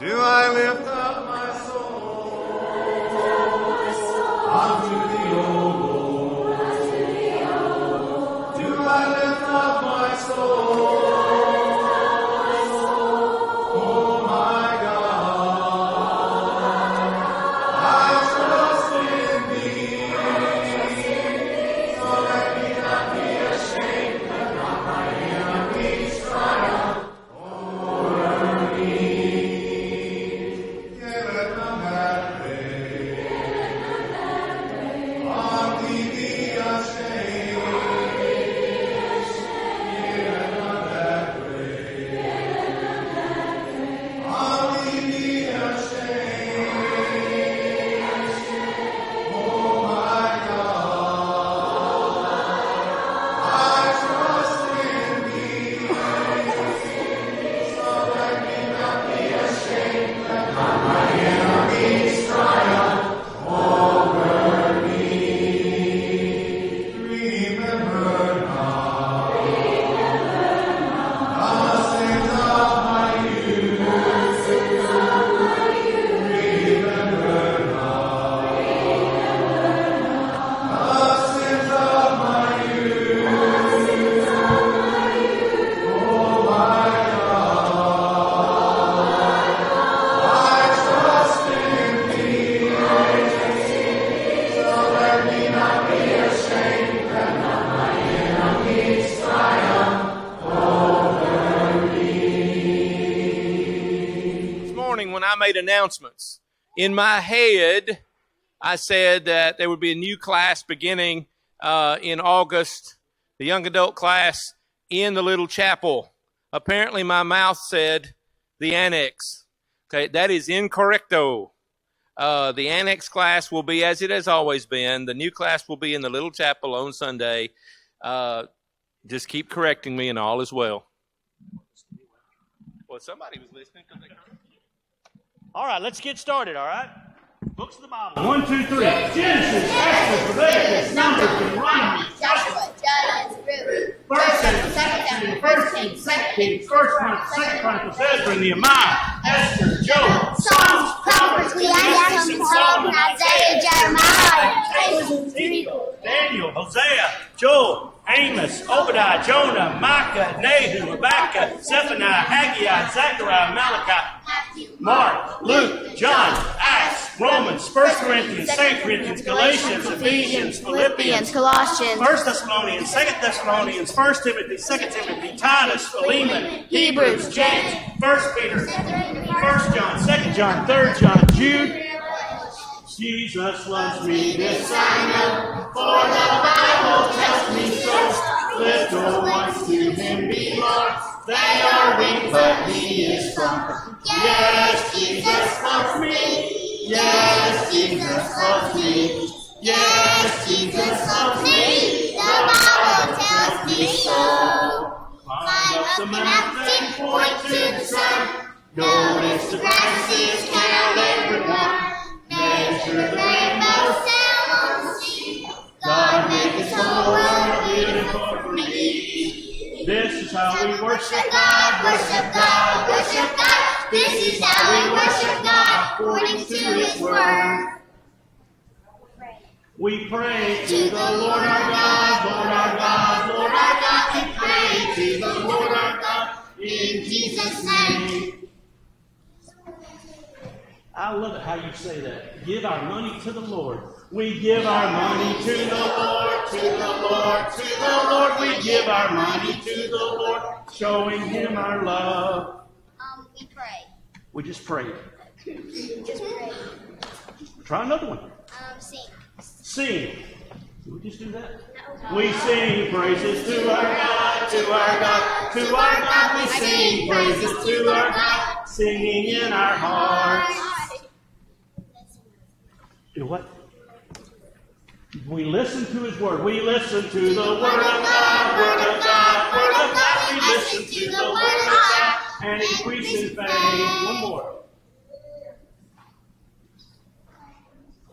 do I lift up my soul unto thee, O Lord. Do I lift up my soul? Announcements. In my head, I said that there would be a new class beginning in August, the young adult class in the little chapel. Apparently, my mouth said the annex. Okay, that is incorrecto. The annex class will be as it has always been. The new class will be in the little chapel on Sunday. Just keep correcting me and all is well. Well, somebody was listening because they heard. All right, let's get started, all right? Books of the Bible. 1, 2, 3. Genesis, Exodus, Leviticus, Numbers, Deuteronomy, Joshua, Judges, Ruth, 1st Samuel, 2st Kings, 2nd Kings, 1st Chronicles, 2nd Chronicles, Ezra, Nehemiah, Esther, Job, Psalms, Proverbs, Ecclesiastes, Solomon, Isaiah, Jeremiah, Ezekiel, Daniel, Hosea, Joel, Amos, Obadiah, Jonah, Micah, Nahum, Habakkuk, Zephaniah, Haggai, Zechariah, Malachi, Mark, Luke, John, Acts, Romans, 1 Corinthians, 2 Corinthians, Galatians, Ephesians, Philippians, Colossians, 1 Thessalonians, 2 Thessalonians, 1 Timothy, 2 Timothy, Titus, Philemon, Hebrews, James, 1 Peter, 1 John, 2 John, 3 John, Jude. Jesus loves me, this I know, for the Bible tells me so. Little ones to him belong. They are weak, but he is strong. Yes, Jesus loves me. Yes, Jesus loves me. Yes, Jesus loves me. The Bible tells me so. Climb up the mountain, point to the sun. Notice the grasses, count everyone. Measure the rainbow, sail on the sea. God made this whole world beautiful for me. This is how we worship God, worship God, worship God. This is how we worship God, according to His word. We pray to the Lord our God, Lord our God, Lord our God. We pray to the Lord our God, in Jesus' name. I love it how you say that. Give our money to the Lord. We give our money to the Lord, to the Lord, to the Lord. We give our money to the Lord, showing Him our love. We pray. We just prayed. Just pray. Try another one. Sing. Did we just do that? No. We sing praises to our God, to our God, to our God. We sing praises to our God, singing in our hearts. Do what? We listen to His word. We listen to the word of God, word of God, word of God. We listen to the word of God and increase in faith. One more.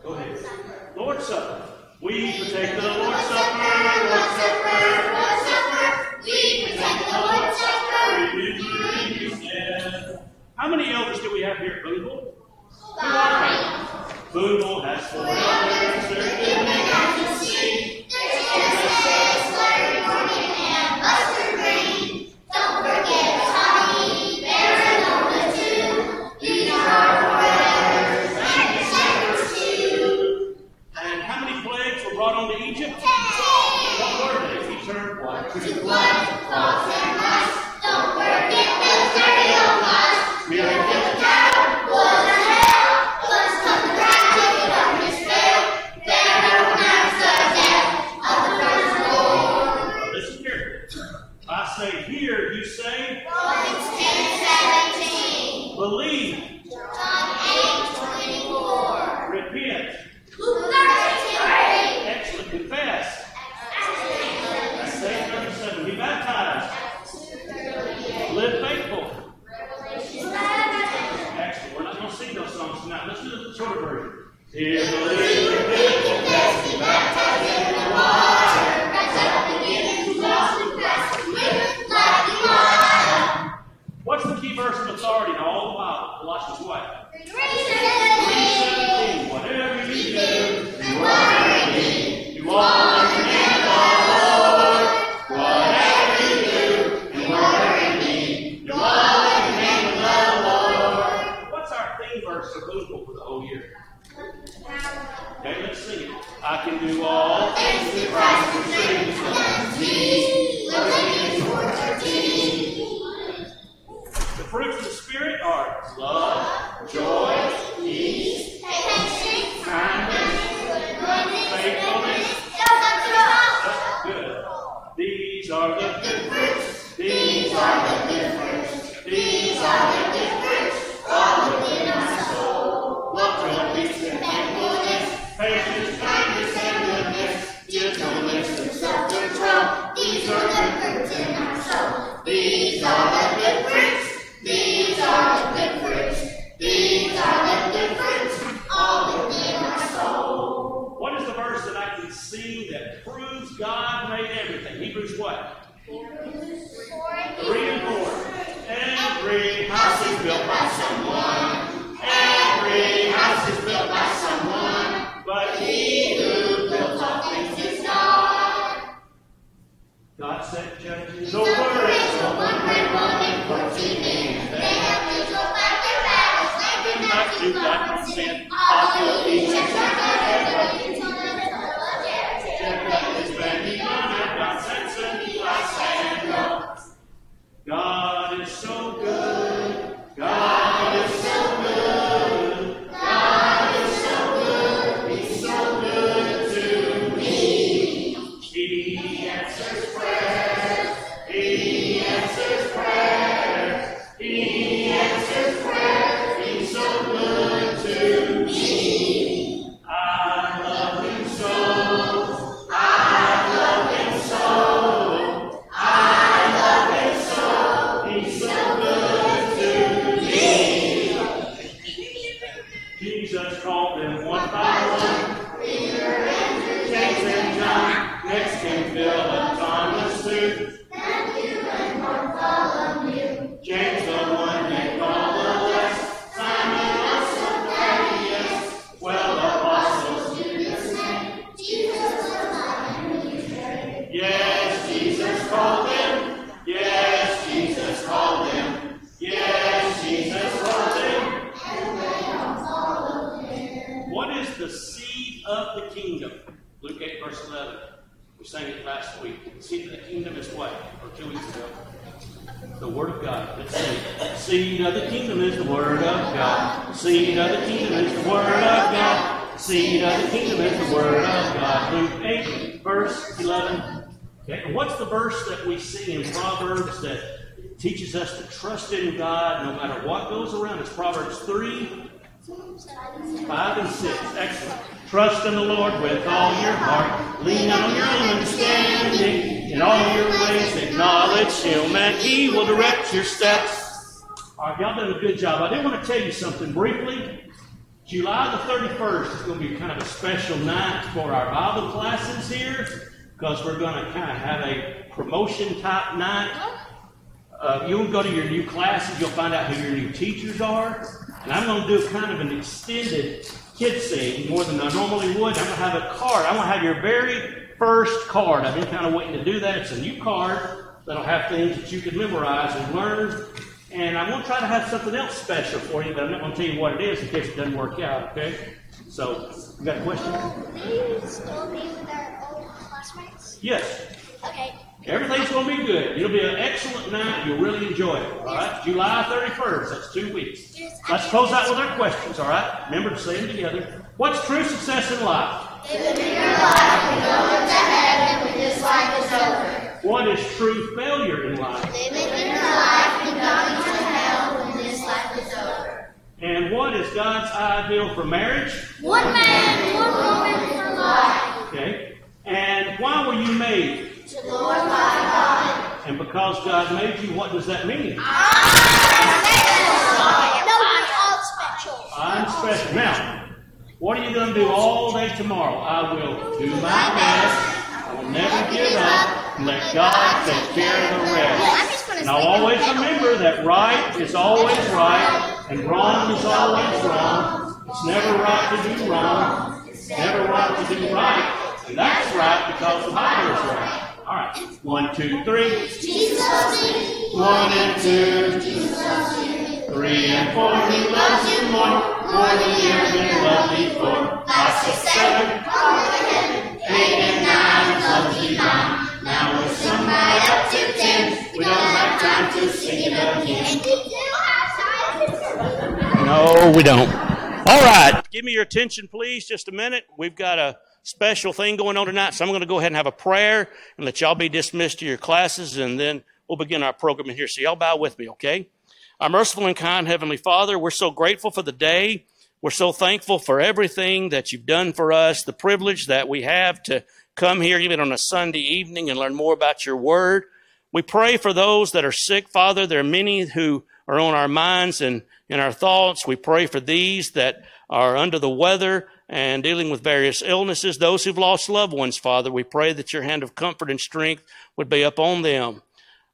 Go ahead. Lord's Supper. We protect the Lord's Supper. Lord's Supper. Lord's Supper. We protect the Lord's Supper. We do. How many elders do we have here at Boonville? 5. Boonville has 4 elders. They're giving us the seed. They're giving us eggs, slurry, morning, and mustard green. Don't forget Tommy, Baron on the two. These are 4 elders and the shepherds too. And how many plagues were brought on to Egypt? 10. What were they? He turned what? To blood, frogs, and rust. Don't forget those dirty old ones. Miracles. Teaches us to trust in God no matter what goes around us. Proverbs 3, 5, and 6. Excellent. Trust in the Lord with all your heart. Lean on your own understanding. In all your ways acknowledge Him, and He will direct your steps. All right, y'all done a good job. I did want to tell you something briefly. July the 31st is going to be kind of a special night for our Bible classes here because we're going to kind of have a promotion-type night. You'll go to your new classes, you'll find out who your new teachers are, and I'm going to do kind of an extended kids thing more than I normally would. I'm going to have a card. I'm going to have your very first card. I've been kind of waiting to do that. It's a new card that'll have things that you can memorize and learn. And I'm going to try to have something else special for you, but I'm not going to tell you what it is in case it doesn't work out, okay? So, you got a question? Will we still be with our old classmates? Yes. Okay. Everything's going to be good. It'll be an excellent night. You'll really enjoy it, all right? July 31st. That's 2 weeks. Let's close out with our questions, all right? Remember to say them together. What's true success in life? It's a bigger life. We go into heaven when this life is over. What is true failure in life? Living in your life and going to hell when this life is over. And what is God's ideal for marriage? One man, one woman for life. Okay. And why were you made? To glorify God. And because God made you, what does that mean? I'm special. Now, what are you going to do all day tomorrow? I will do my best. I will never give up. Let God take care of the rest. And I'll always remember that right is always right, and wrong is always wrong. It's never right to do wrong. It's never right to do right. And that's right because the Bible is right. All right. 1, 2, 3. Jesus loves you. 1 and 2. Jesus loves you. 3 and 4. He loves you more than you ever loved before. 5, 6, 7. All over heaven. 8 and 9. Loves you mine. Now we're somewhere up to 10. We don't have time to sing it again. No, we don't. All right. Give me your attention, please, just a minute. We've got a special thing going on tonight, so I'm going to go ahead and have a prayer and let y'all be dismissed to your classes, and then we'll begin our program in here. So y'all bow with me, okay? Our merciful and kind Heavenly Father, we're so grateful for the day. We're so thankful for everything that you've done for us, the privilege that we have to come here even on a Sunday evening and learn more about your word. We pray for those that are sick, Father. There are many who are on our minds and in our thoughts. We pray for these that are under the weather and dealing with various illnesses. Those who've lost loved ones, Father, we pray that your hand of comfort and strength would be upon them.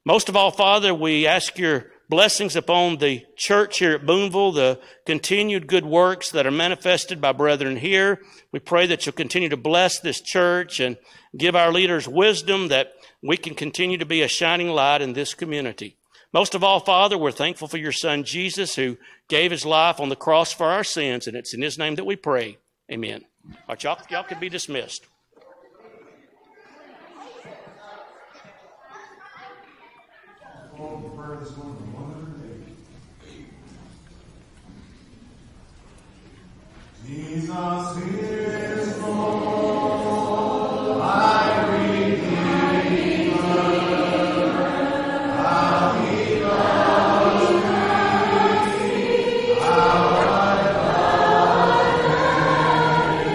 Most of all, Father, we ask your blessings upon the church here at Boonville, the continued good works that are manifested by brethren here. We pray that you'll continue to bless this church and give our leaders wisdom that we can continue to be a shining light in this community. Most of all, Father, we're thankful for your son, Jesus, who gave his life on the cross for our sins, and it's in his name that we pray. Amen. All right, y'all can be dismissed. Jesus is Lord, my Redeemer. How He loves me, how I love Him.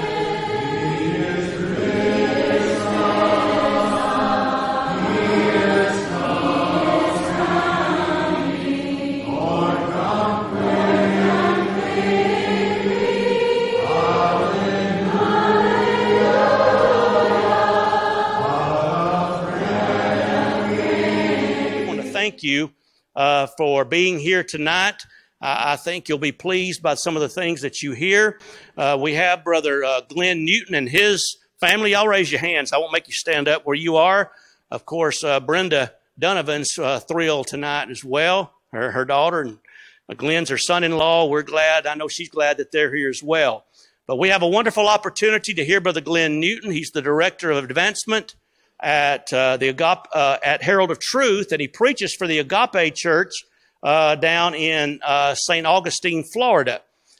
He is risen, He is coming. Lord, come quickly. Thank you for being here tonight. I think you'll be pleased by some of the things that you hear. We have Brother Glenn Newton and his family. Y'all raise your hands. I won't make you stand up where you are. Of course, Brenda Donovan's thrilled tonight as well, her daughter, and Glenn's her son-in-law. We're glad. I know she's glad that they're here as well. But we have a wonderful opportunity to hear Brother Glenn Newton. He's the Director of Advancement at the Agape, at Herald of Truth, and he preaches for the Agape Church down in St. Augustine, Florida.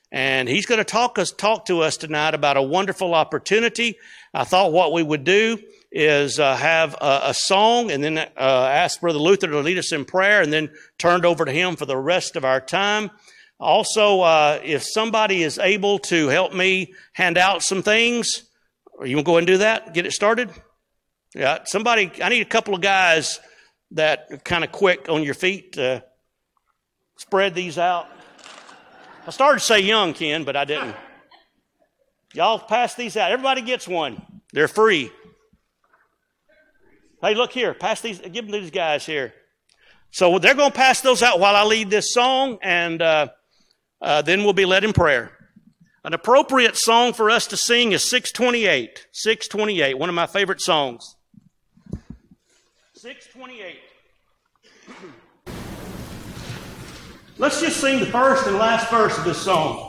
And he's going to talk to us tonight about a wonderful opportunity. I thought what we would do is have a song and then ask Brother Luther to lead us in prayer and then turn it over to him for the rest of our time. Also, if somebody is able to help me hand out some things, are you going to go and do that? Get it started? Yeah, somebody, I need a couple of guys that are kind of quick on your feet to spread these out. I started to say young, Ken, but I didn't. Y'all pass these out. Everybody gets one. They're free. Hey, look here. Pass these. Give them to these guys here. So they're going to pass those out while I lead this song, and then we'll be led in prayer. An appropriate song for us to sing is 628. 628, one of my favorite songs. 628. Let's just sing the first and last verse of this song.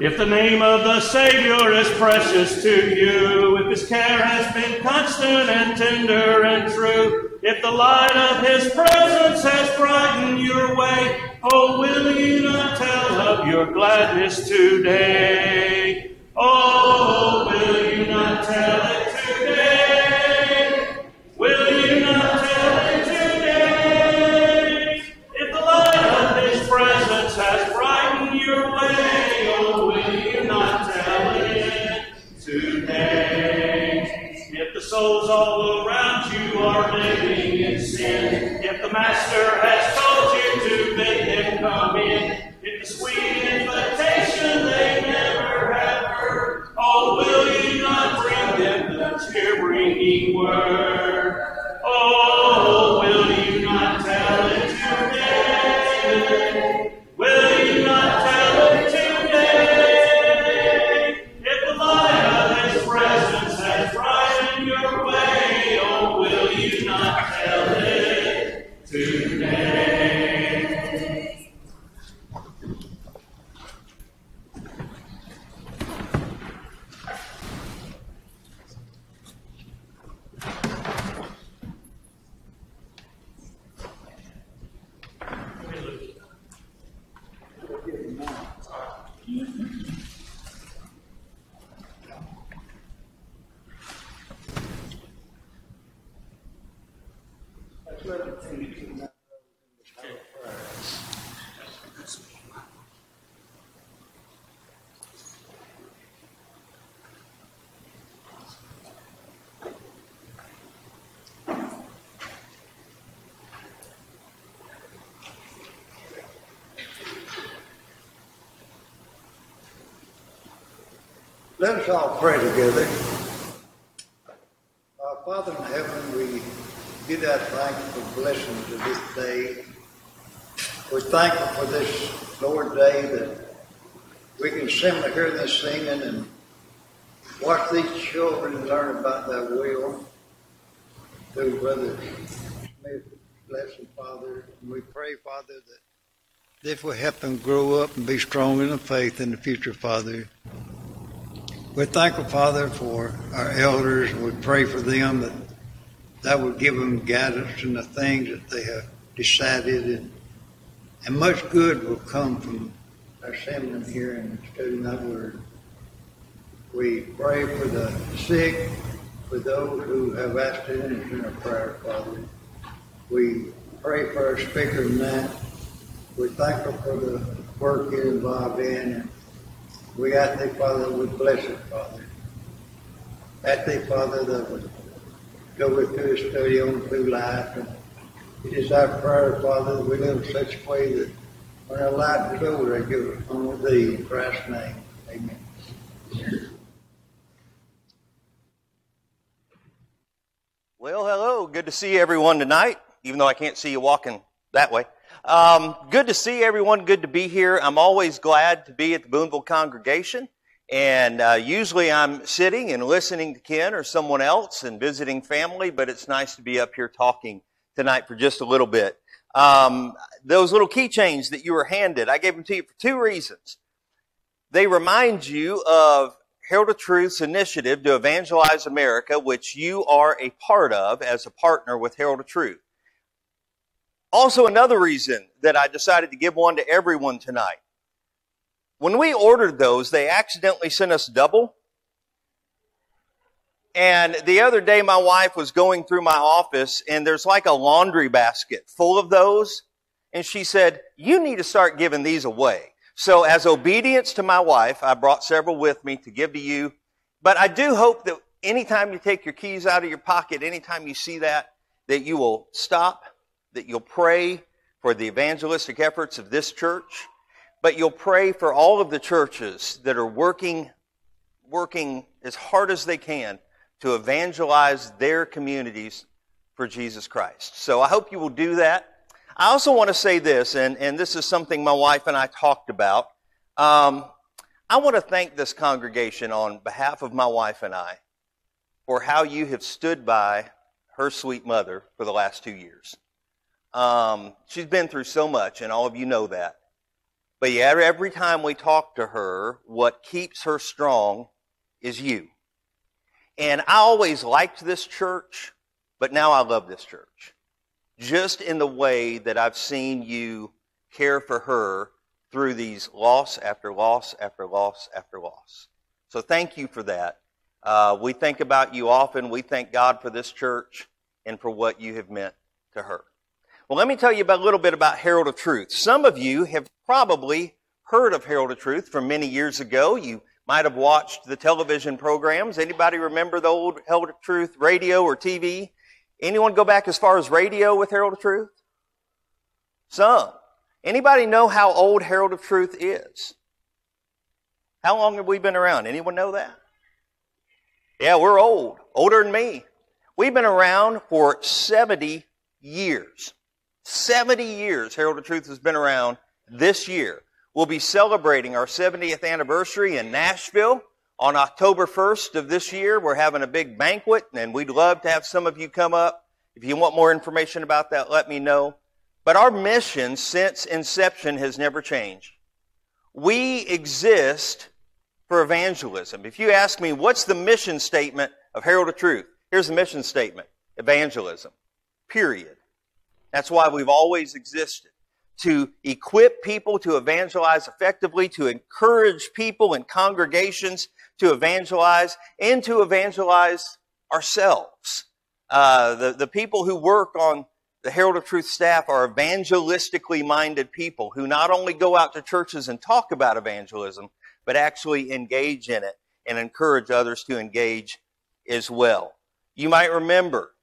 If the name of the Savior is precious to you, if his care has been constant and tender and true, if the light of his presence has brightened your way, oh, will you not tell of your gladness today? Oh, will you not tell it today? Will you not tell it today? If the light of his presence has brightened your way, oh, will you not tell it today? If the souls all around you are living in sin, if the Master has told you to bid them come in, if the sweet invitation they never have heard, oh, will you not bring them the cheer-bringing word? Oh, will you not tell it today? Will you not tell it today? If the light of his presence has brightened your way, oh, will you not tell it today? Let us all pray together. Our Father in heaven, we give our thanks for blessings of this day. We're thankful for this, Lord, day that we can assemble here in this singing and watch these children learn about thy will through Brother Smith, blessed Father. And we pray, Father, that this will help them grow up and be strong in the faith in the future, Father. We're thankful, Father, for our elders, and we pray for them that thou would give them guidance in the things that they have decided, and much good will come from our assembling here and studying that word. We pray for the sick, for those who have abstinence in our prayer, Father. We pray for our speaker tonight. We're thankful for the work you're involved in, and we ask thee, Father, we bless it, Father. Ask thee, Father, that we go with through a study on through life. And it is our prayer, Father, that we live in such a way that when our life is over, I give it unto thee in Christ's name. Amen. Well, hello. Good to see everyone tonight, even though I can't see you walking that way. Good to see everyone. Good to be here. I'm always glad to be at the Boonville congregation. And usually I'm sitting and listening to Ken or someone else and visiting family, but it's nice to be up here talking tonight for just a little bit. Those little keychains that you were handed, I gave them to you for two reasons. They remind you of Herald of Truth's initiative to evangelize America, which you are a part of as a partner with Herald of Truth. Also, another reason that I decided to give one to everyone tonight. When we ordered those, they accidentally sent us double. And the other day, my wife was going through my office, and there's like a laundry basket full of those. And she said, you need to start giving these away. So as obedience to my wife, I brought several with me to give to you. But I do hope that anytime you take your keys out of your pocket, anytime you see that you will stop, that you'll pray for the evangelistic efforts of this church, but you'll pray for all of the churches that are working as hard as they can to evangelize their communities for Jesus Christ. So I hope you will do that. I also want to say this, and this is something my wife and I talked about. I want to thank this congregation on behalf of my wife and I for how you have stood by her sweet mother for the last 2 years. She's been through so much, and all of you know that. But yeah, every time we talk to her, what keeps her strong is you. And I always liked this church, but now I love this church. Just in the way that I've seen you care for her through these loss after loss after loss after loss. So thank you for that. We think about you often. We thank God for this church and for what you have meant to her. Well, let me tell you about, a little bit about Herald of Truth. Some of you have probably heard of Herald of Truth from many years ago. You might have watched the television programs. Anybody remember the old Herald of Truth radio or TV? Anyone go back as far as radio with Herald of Truth? Some. Anybody know how old Herald of Truth is? How long have we been around? Anyone know that? Yeah, we're old. Older than me. We've been around for 70 years. 70 years Herald of Truth has been around this year. We'll be celebrating our 70th anniversary in Nashville. On October 1st of this year, we're having a big banquet, and we'd love to have some of you come up. If you want more information about that, let me know. But our mission since inception has never changed. We exist for evangelism. If you ask me, what's the mission statement of Herald of Truth? Here's the mission statement. Evangelism. Period. That's why we've always existed. To equip people to evangelize effectively, to encourage people and congregations to evangelize, and to evangelize ourselves. The people who work on the Herald of Truth staff are evangelistically minded people who not only go out to churches and talk about evangelism, but actually engage in it and encourage others to engage as well. You might remember,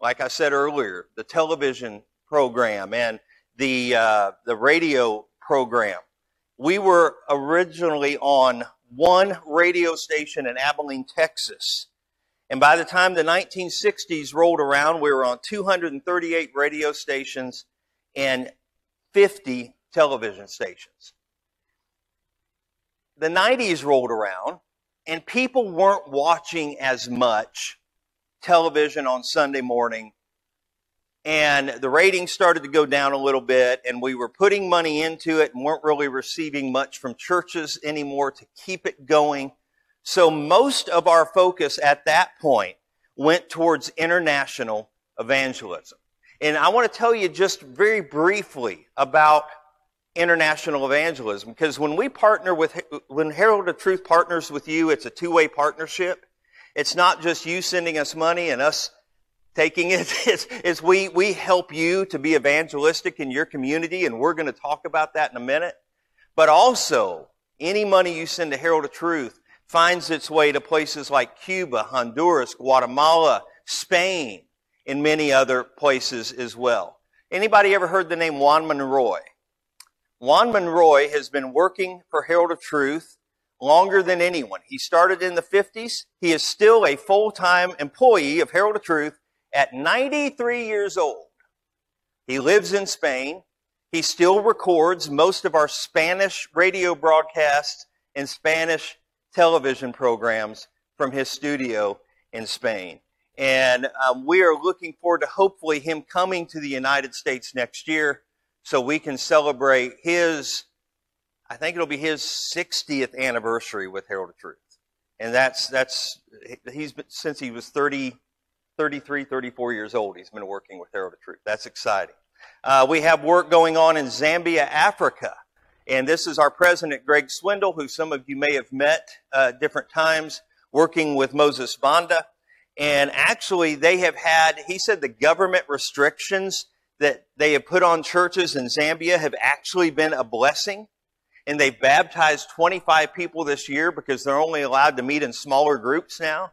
like I said earlier, the television program and the radio program. We were originally on one radio station in Abilene, Texas. And by the time the 1960s rolled around, we were on 238 radio stations and 50 television stations. The 90s rolled around, and people weren't watching as much television on Sunday morning. And the ratings started to go down a little bit, and we were putting money into it and weren't really receiving much from churches anymore to keep it going. So most of our focus at that point went towards international evangelism. And I want to tell you just very briefly about international evangelism, because when we partner with, when Herald of Truth partners with you, it's a two-way partnership. It's not just you sending us money and us taking it, is we help you to be evangelistic in your community, and we're going to talk about that in a minute. But also, any money you send to Herald of Truth finds its way to places like Cuba, Honduras, Guatemala, Spain, and many other places as well. Anybody ever heard the name Juan Monroy? Juan Monroy has been working for Herald of Truth longer than anyone. He started in the 50s. He is still a full-time employee of Herald of Truth. At 93 years old, he lives in Spain. He still records most of our Spanish radio broadcasts and Spanish television programs from his studio in Spain. And we are looking forward to hopefully him coming to the United States next year so we can celebrate his, I think it'll be his 60th anniversary with Herald of Truth. And he's been, since he was 34 years old, he's been working with Herald of Truth. That's exciting. We have work going on in Zambia, Africa. And this is our president, Greg Swindle, who some of you may have met different times, working with Moses Banda. And actually, they have had, he said the government restrictions that they have put on churches in Zambia have actually been a blessing. And they've baptized 25 people this year because they're only allowed to meet in smaller groups now.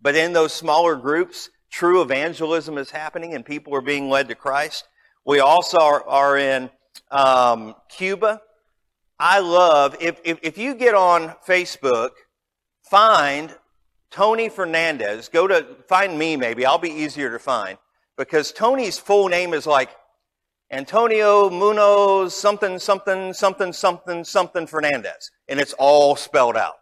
But in those smaller groups, true evangelism is happening and people are being led to Christ. We also are in Cuba. I love, if you get on Facebook, find Tony Fernandez. Find me maybe. I'll be easier to find. because Tony's full name is like Antonio Munoz something Fernandez, and it's all spelled out.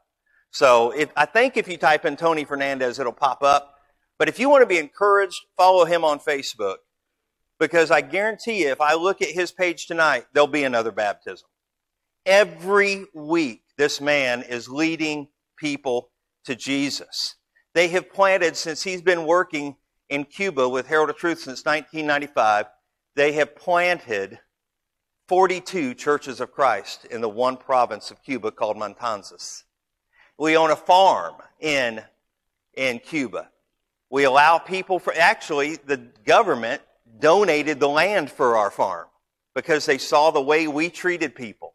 So I think if you type in Tony Fernandez, it'll pop up. But if you want to be encouraged, follow him on Facebook, because I guarantee you, if I look at his page tonight, there'll be another baptism. Every week, this man is leading people to Jesus. They have planted, since he's been working in Cuba with Herald of Truth since 1995, they have planted 42 churches of Christ in the one province of Cuba called Matanzas. We own a farm in Cuba. We allow people for, actually, the government donated the land for our farm because they saw the way we treated people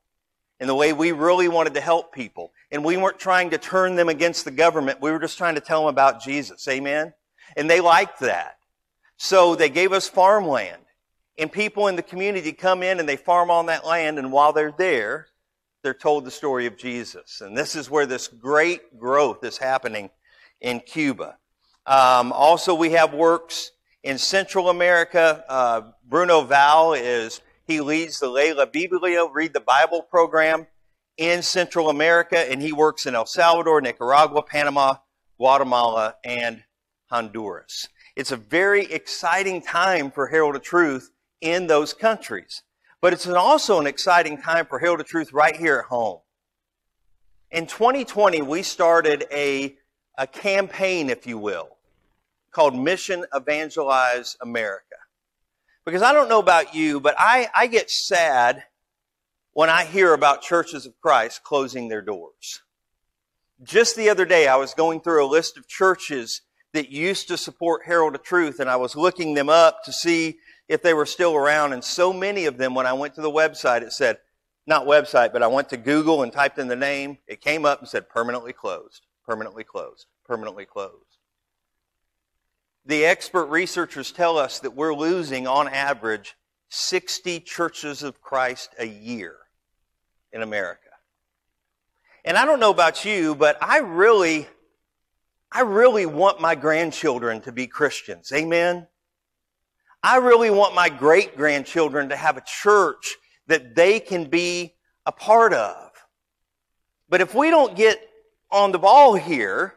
and the way we really wanted to help people. And we weren't trying to turn them against the government. We were just trying to tell them about Jesus. Amen? And they liked that. So they gave us farmland. And people in the community come in and they farm on that land. And while they're there, they're told the story of Jesus. And this is where this great growth is happening in Cuba. Also, we have works in Central America. Bruno Val he leads the Lea La Biblia, Read the Bible program in Central America, and he works in El Salvador, Nicaragua, Panama, Guatemala, and Honduras. It's a very exciting time for Herald of Truth in those countries, but it's also an exciting time for Herald of Truth right here at home. In 2020, we started a campaign, if you will, called Mission Evangelize America. Because I don't know about you, but I get sad when I hear about churches of Christ closing their doors. Just the other day, I was going through a list of churches that used to support Herald of Truth, and I was looking them up to see if they were still around, and so many of them, when I went to the website, it said, not website, but I went to Google and typed in the name, it came up and said, permanently closed. Permanently closed, permanently closed. The expert researchers tell us that we're losing, on average, 60 churches of Christ a year in America. And I don't know about you, but I really want my grandchildren to be Christians. Amen? I really want my great-grandchildren to have a church that they can be a part of. But if we don't get on the ball here,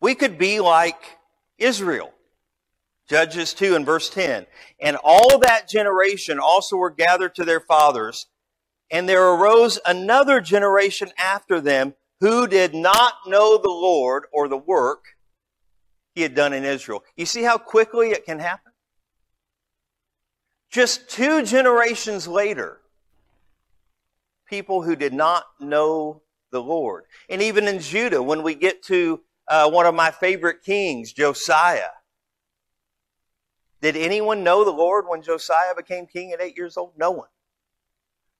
we could be like Israel. Judges 2 and verse 10. And all that generation also were gathered to their fathers, and there arose another generation after them who did not know the Lord or the work he had done in Israel. You see how quickly it can happen? Just 2 generations later, people who did not know the Lord. And even in Judah, when we get to one of my favorite kings, Josiah. Did anyone know the Lord when Josiah became king at 8 years old? No one.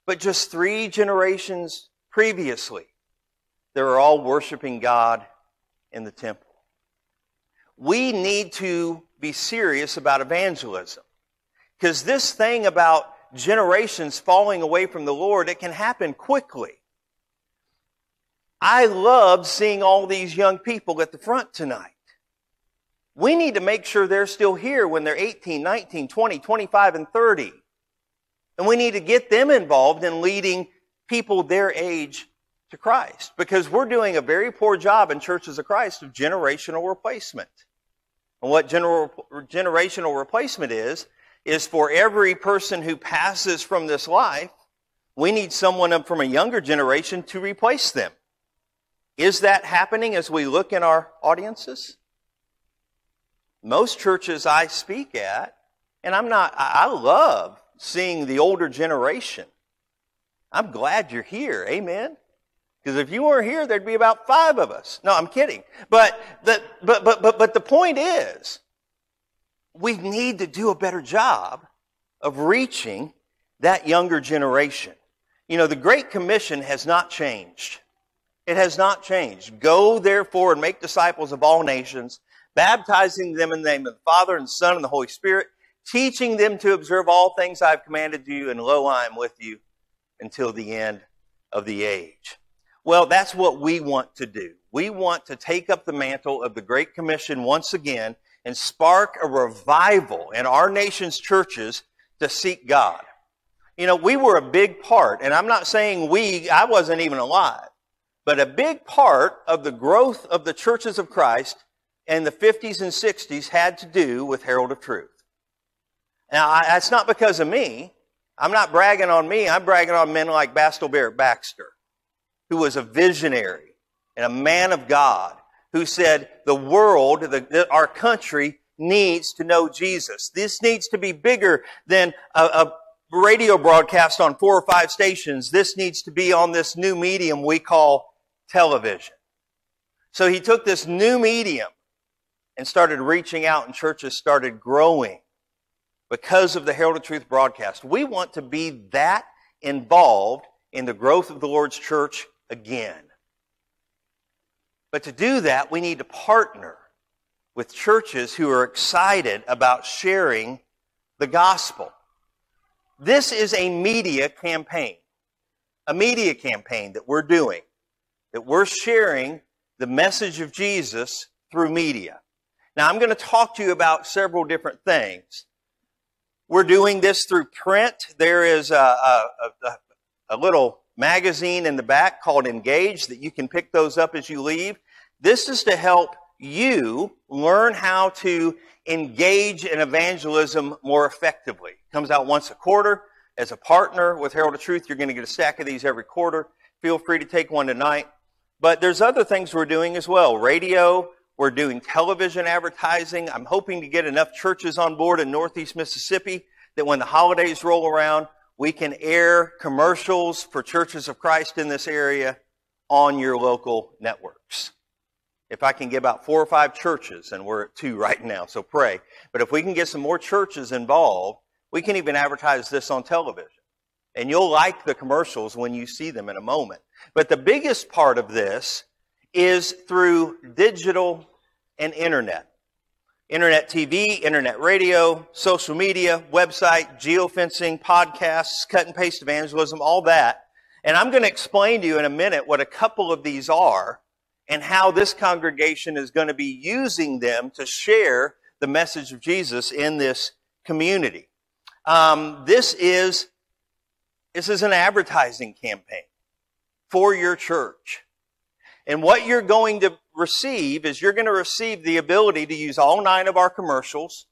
But just 3 generations previously, they were all worshiping God in the temple. We need to be serious about evangelism, because this thing about generations falling away from the Lord, it can happen quickly. I love seeing all these young people at the front tonight. We need to make sure they're still here when they're 18, 19, 20, 25, and 30. And we need to get them involved in leading people their age to Christ, because we're doing a very poor job in churches of Christ of generational replacement. And what generational replacement is for every person who passes from this life, we need someone from a younger generation to replace them. Is that happening as we look in our audiences? Most churches I speak at, and I love seeing the older generation. I'm glad you're here, amen? Because if you weren't here, there'd be about 5 of us. No, I'm kidding. But the point is, we need to do a better job of reaching that younger generation. You know, the Great Commission has not changed. It has not changed. Go, therefore, and make disciples of all nations, baptizing them in the name of the Father and the Son and the Holy Spirit, teaching them to observe all things I have commanded you, and lo, I am with you until the end of the age. Well, that's what we want to do. We want to take up the mantle of the Great Commission once again and spark a revival in our nation's churches to seek God. You know, we were a big part, and I'm not saying I wasn't even alive, but a big part of the growth of the churches of Christ in the 50s and 60s had to do with Herald of Truth. Now, that's not because of me. I'm not bragging on me. I'm bragging on men like Batsell Barrett Baxter, who was a visionary and a man of God, who said the world, our country, needs to know Jesus. This needs to be bigger than a radio broadcast on 4 or 5 stations. This needs to be on this new medium we call television. So he took this new medium and started reaching out, and churches started growing because of the Herald of Truth broadcast. We want to be that involved in the growth of the Lord's church again. But to do that, we need to partner with churches who are excited about sharing the gospel. This is a media campaign that we're doing, that we're sharing the message of Jesus through media. Now, I'm going to talk to you about several different things. We're doing this through print. There is a little magazine in the back called Engage that you can pick those up as you leave. This is to help you learn how to engage in evangelism more effectively. It comes out once a quarter. As a partner with Herald of Truth, you're going to get a stack of these every quarter. Feel free to take one tonight. But there's other things we're doing as well. Radio, we're doing television advertising. I'm hoping to get enough churches on board in Northeast Mississippi that when the holidays roll around, we can air commercials for churches of Christ in this area on your local networks. If I can get about 4 or 5 churches, and we're at 2 right now, so pray. But if we can get some more churches involved, we can even advertise this on television. And you'll like the commercials when you see them in a moment. But the biggest part of this is through digital and internet. Internet TV, internet radio, social media, website, geofencing, podcasts, cut and paste evangelism, all that. And I'm going to explain to you in a minute what a couple of these are and how this congregation is going to be using them to share the message of Jesus in this community. This is an advertising campaign for your church. And what you're going to receive is you're going to receive the ability to use all 9 of our commercials,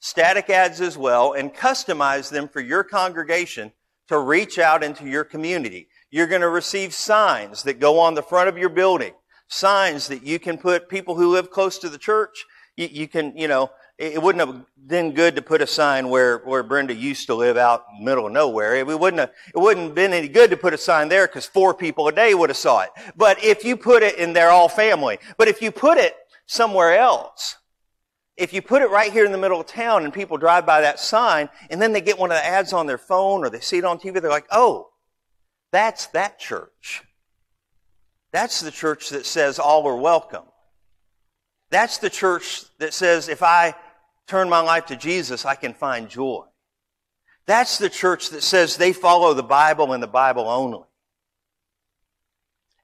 static ads as well, and customize them for your congregation to reach out into your community. You're going to receive signs that go on the front of your building, signs that you can put people who live close to the church. You can, you know, it wouldn't have been good to put a sign where Brenda used to live out in the middle of nowhere. It wouldn't have been any good to put a sign there because 4 people a day would have saw it. But if you put it in, they're all family. But if you put it somewhere else, if you put it right here in the middle of town and people drive by that sign and then they get one of the ads on their phone or they see it on TV, they're like, oh, that's that church. That's the church that says all are welcome. That's the church that says if I turn my life to Jesus, I can find joy. That's the church that says they follow the Bible and the Bible only.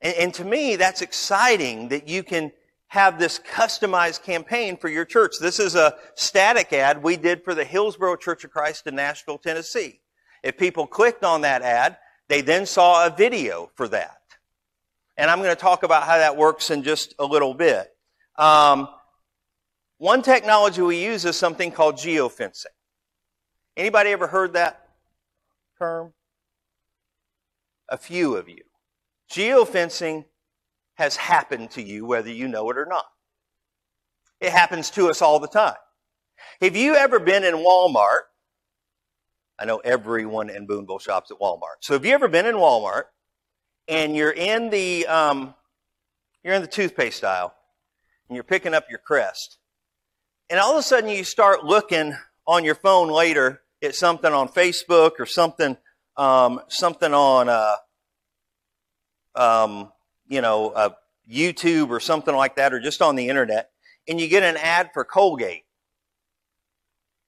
And to me, that's exciting that you can have this customized campaign for your church. This is a static ad we did for the Hillsborough Church of Christ in Nashville, Tennessee. If people clicked on that ad, they then saw a video for that. And I'm going to talk about how that works in just a little bit. One technology we use is something called geofencing. Anybody ever heard that term? A few of you. Geofencing has happened to you whether you know it or not. It happens to us all the time. Have you ever been in Walmart? I know everyone in Boonville shops at Walmart. So have you ever been in Walmart and you're in the toothpaste aisle? And you're picking up your Crest. And all of a sudden you start looking on your phone later at something on Facebook or something on YouTube or something like that, or just on the internet, and you get an ad for Colgate.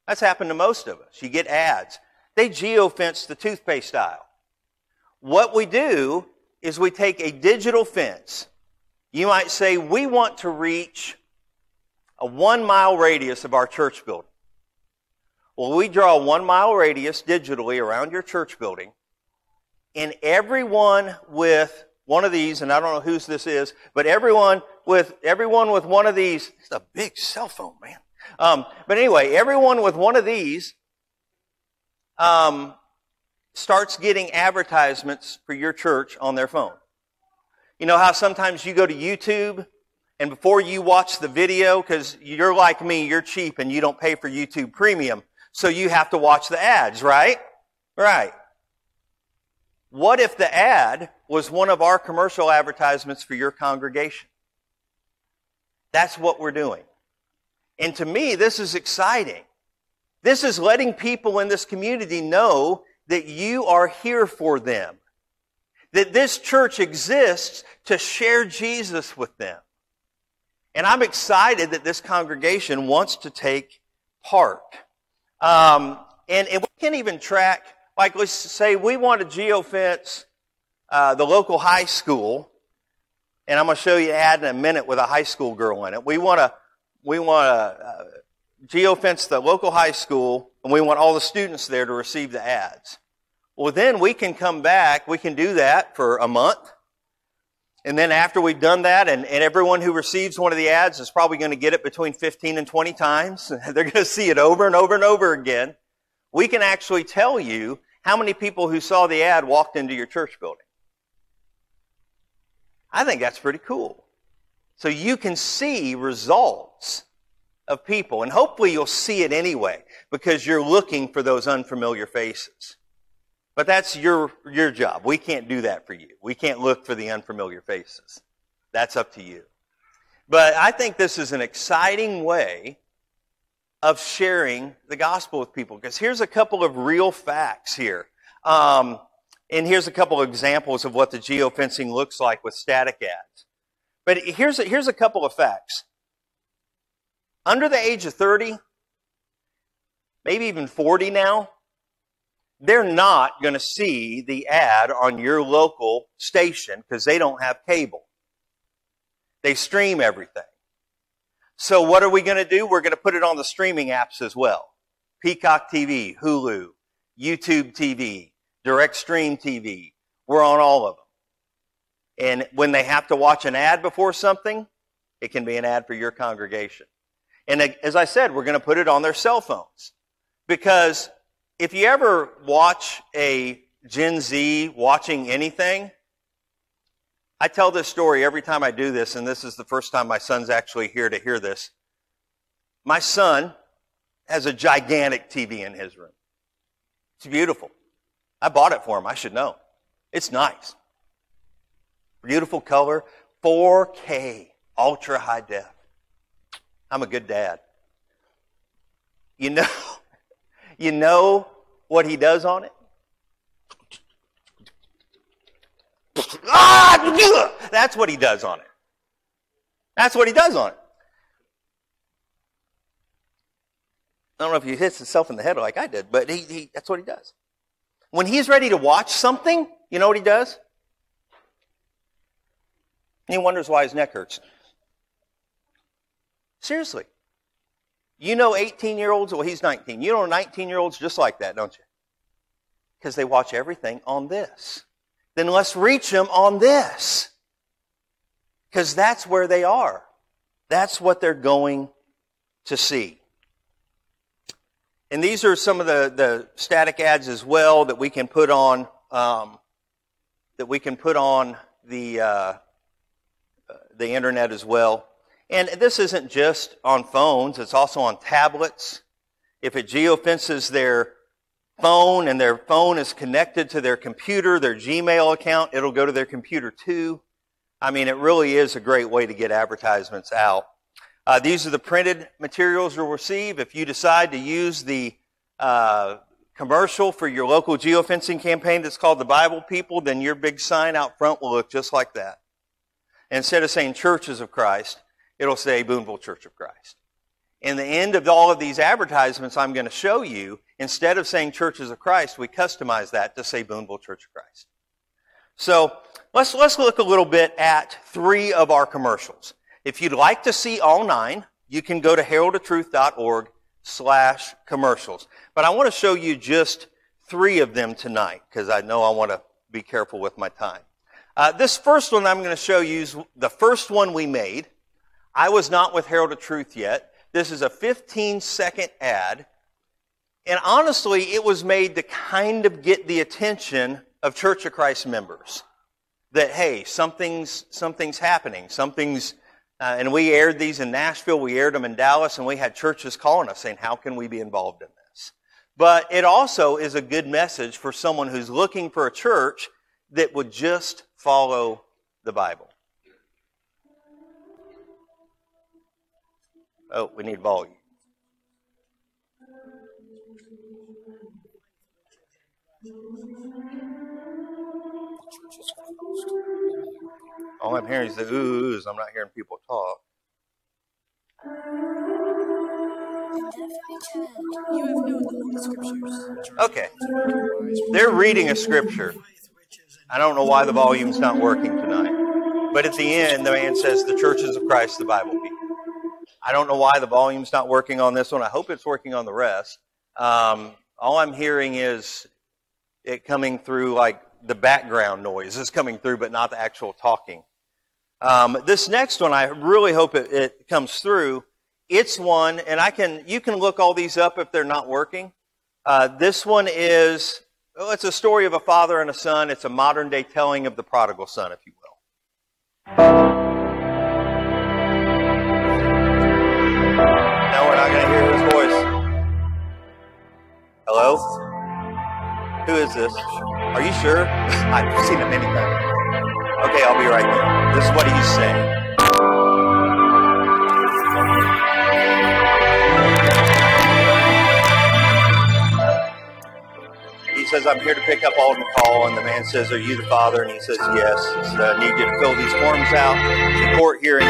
That's happened to most of us. You get ads. They geofence the toothpaste aisle. What we do is we take a digital fence. You might say, we want to reach a 1 mile radius of our church building. Well, we draw a 1 mile radius digitally around your church building, and everyone with one of these, and I don't know whose this is, but everyone with one of these, it's a big cell phone, man. But anyway, everyone with one of these starts getting advertisements for your church on their phone. You know how sometimes you go to YouTube, and before you watch the video, because you're like me, you're cheap and you don't pay for YouTube Premium, so you have to watch the ads, right? Right. What if the ad was one of our commercial advertisements for your congregation? That's what we're doing. And to me, this is exciting. This is letting people in this community know that you are here for them, that this church exists to share Jesus with them. And I'm excited that this congregation wants to take part. And we can even track, like let's say we want to geofence the local high school, and I'm going to show you an ad in a minute with a high school girl in it. We want to geofence the local high school, and we want all the students there to receive the ads. Well, then we can come back, we can do that for a month, and then after we've done that, and everyone who receives one of the ads is probably going to get it between 15 and 20 times. They're going to see it over and over and over again. We can actually tell you how many people who saw the ad walked into your church building. I think that's pretty cool. So you can see results of people, and hopefully you'll see it anyway because you're looking for those unfamiliar faces. But that's your job. We can't do that for you. We can't look for the unfamiliar faces. That's up to you. But I think this is an exciting way of sharing the gospel with people, because here's a couple of real facts here. And here's a couple of examples of what the geofencing looks like with static ads. But here's a couple of facts. Under the age of 30, maybe even 40 now, they're not going to see the ad on your local station because they don't have cable. They stream everything. So what are we going to do? We're going to put it on the streaming apps as well. Peacock TV, Hulu, YouTube TV, Direct Stream TV. We're on all of them. And when they have to watch an ad before something, it can be an ad for your congregation. And as I said, we're going to put it on their cell phones, because if you ever watch a Gen Z watching anything, I tell this story every time I do this, and this is the first time my son's actually here to hear this. My son has a gigantic TV in his room. It's beautiful. I bought it for him. I should know. It's nice. Beautiful color, 4K, ultra high def. I'm a good dad. You know what he does on it? That's what he does on it. That's what he does on it. I don't know if he hits himself in the head like I did, but that's what he does. When he's ready to watch something, you know what he does? He wonders why his neck hurts. Seriously. You know 18-year-olds, well, he's 19. You know 19-year-olds just like that, don't you? Because they watch everything on this. Then let's reach them on this. Because that's where they are. That's what they're going to see. And these are some of the static ads as well that we can put on the internet as well. And this isn't just on phones, it's also on tablets. If it geofences their phone and their phone is connected to their computer, their Gmail account, it'll go to their computer too. I mean, it really is a great way to get advertisements out. These are the printed materials you'll receive. If you decide to use the commercial for your local geofencing campaign that's called The Bible People, then your big sign out front will look just like that. Instead of saying Churches of Christ, it'll say Boonville Church of Christ. In the end of all of these advertisements I'm going to show you, instead of saying Churches of Christ, we customize that to say Boonville Church of Christ. So let's look a little bit at three of our commercials. If you'd like to see all nine, you can go to heraldoftruth.org/commercials. But I want to show you just three of them tonight, because I know I want to be careful with my time. This first one I'm going to show you is the first one we made. I was not with Herald of Truth yet. This is a 15-second ad. And honestly, it was made to kind of get the attention of Church of Christ members. That, hey, something's happening. And we aired these in Nashville, we aired them in Dallas, and we had churches calling us saying, how can we be involved in this? But it also is a good message for someone who's looking for a church that would just follow the Bible. Oh, we need volume. All I'm hearing is the oohs. I'm not hearing people talk. Okay. They're reading a scripture. I don't know why the volume's not working tonight. But at the end, the man says, the churches of Christ, the Bible people. I don't know why the volume's not working on this one. I hope it's working on the rest. All I'm hearing is it coming through like the background noise is coming through, but not the actual talking. This next one, I really hope it comes through. It's one, and you can look all these up if they're not working. This one is, it's a story of a father and a son. It's a modern day telling of the prodigal son, if you will. Now we're not going to hear his voice. Hello? Who is this? Are you sure? I've seen him many times. Okay, I'll be right there. This is what he's saying. He says, I'm here to pick up Alden Call. And the man says, are you the father? And he says, yes. He says, I need you to fill these forms out. The court hearing.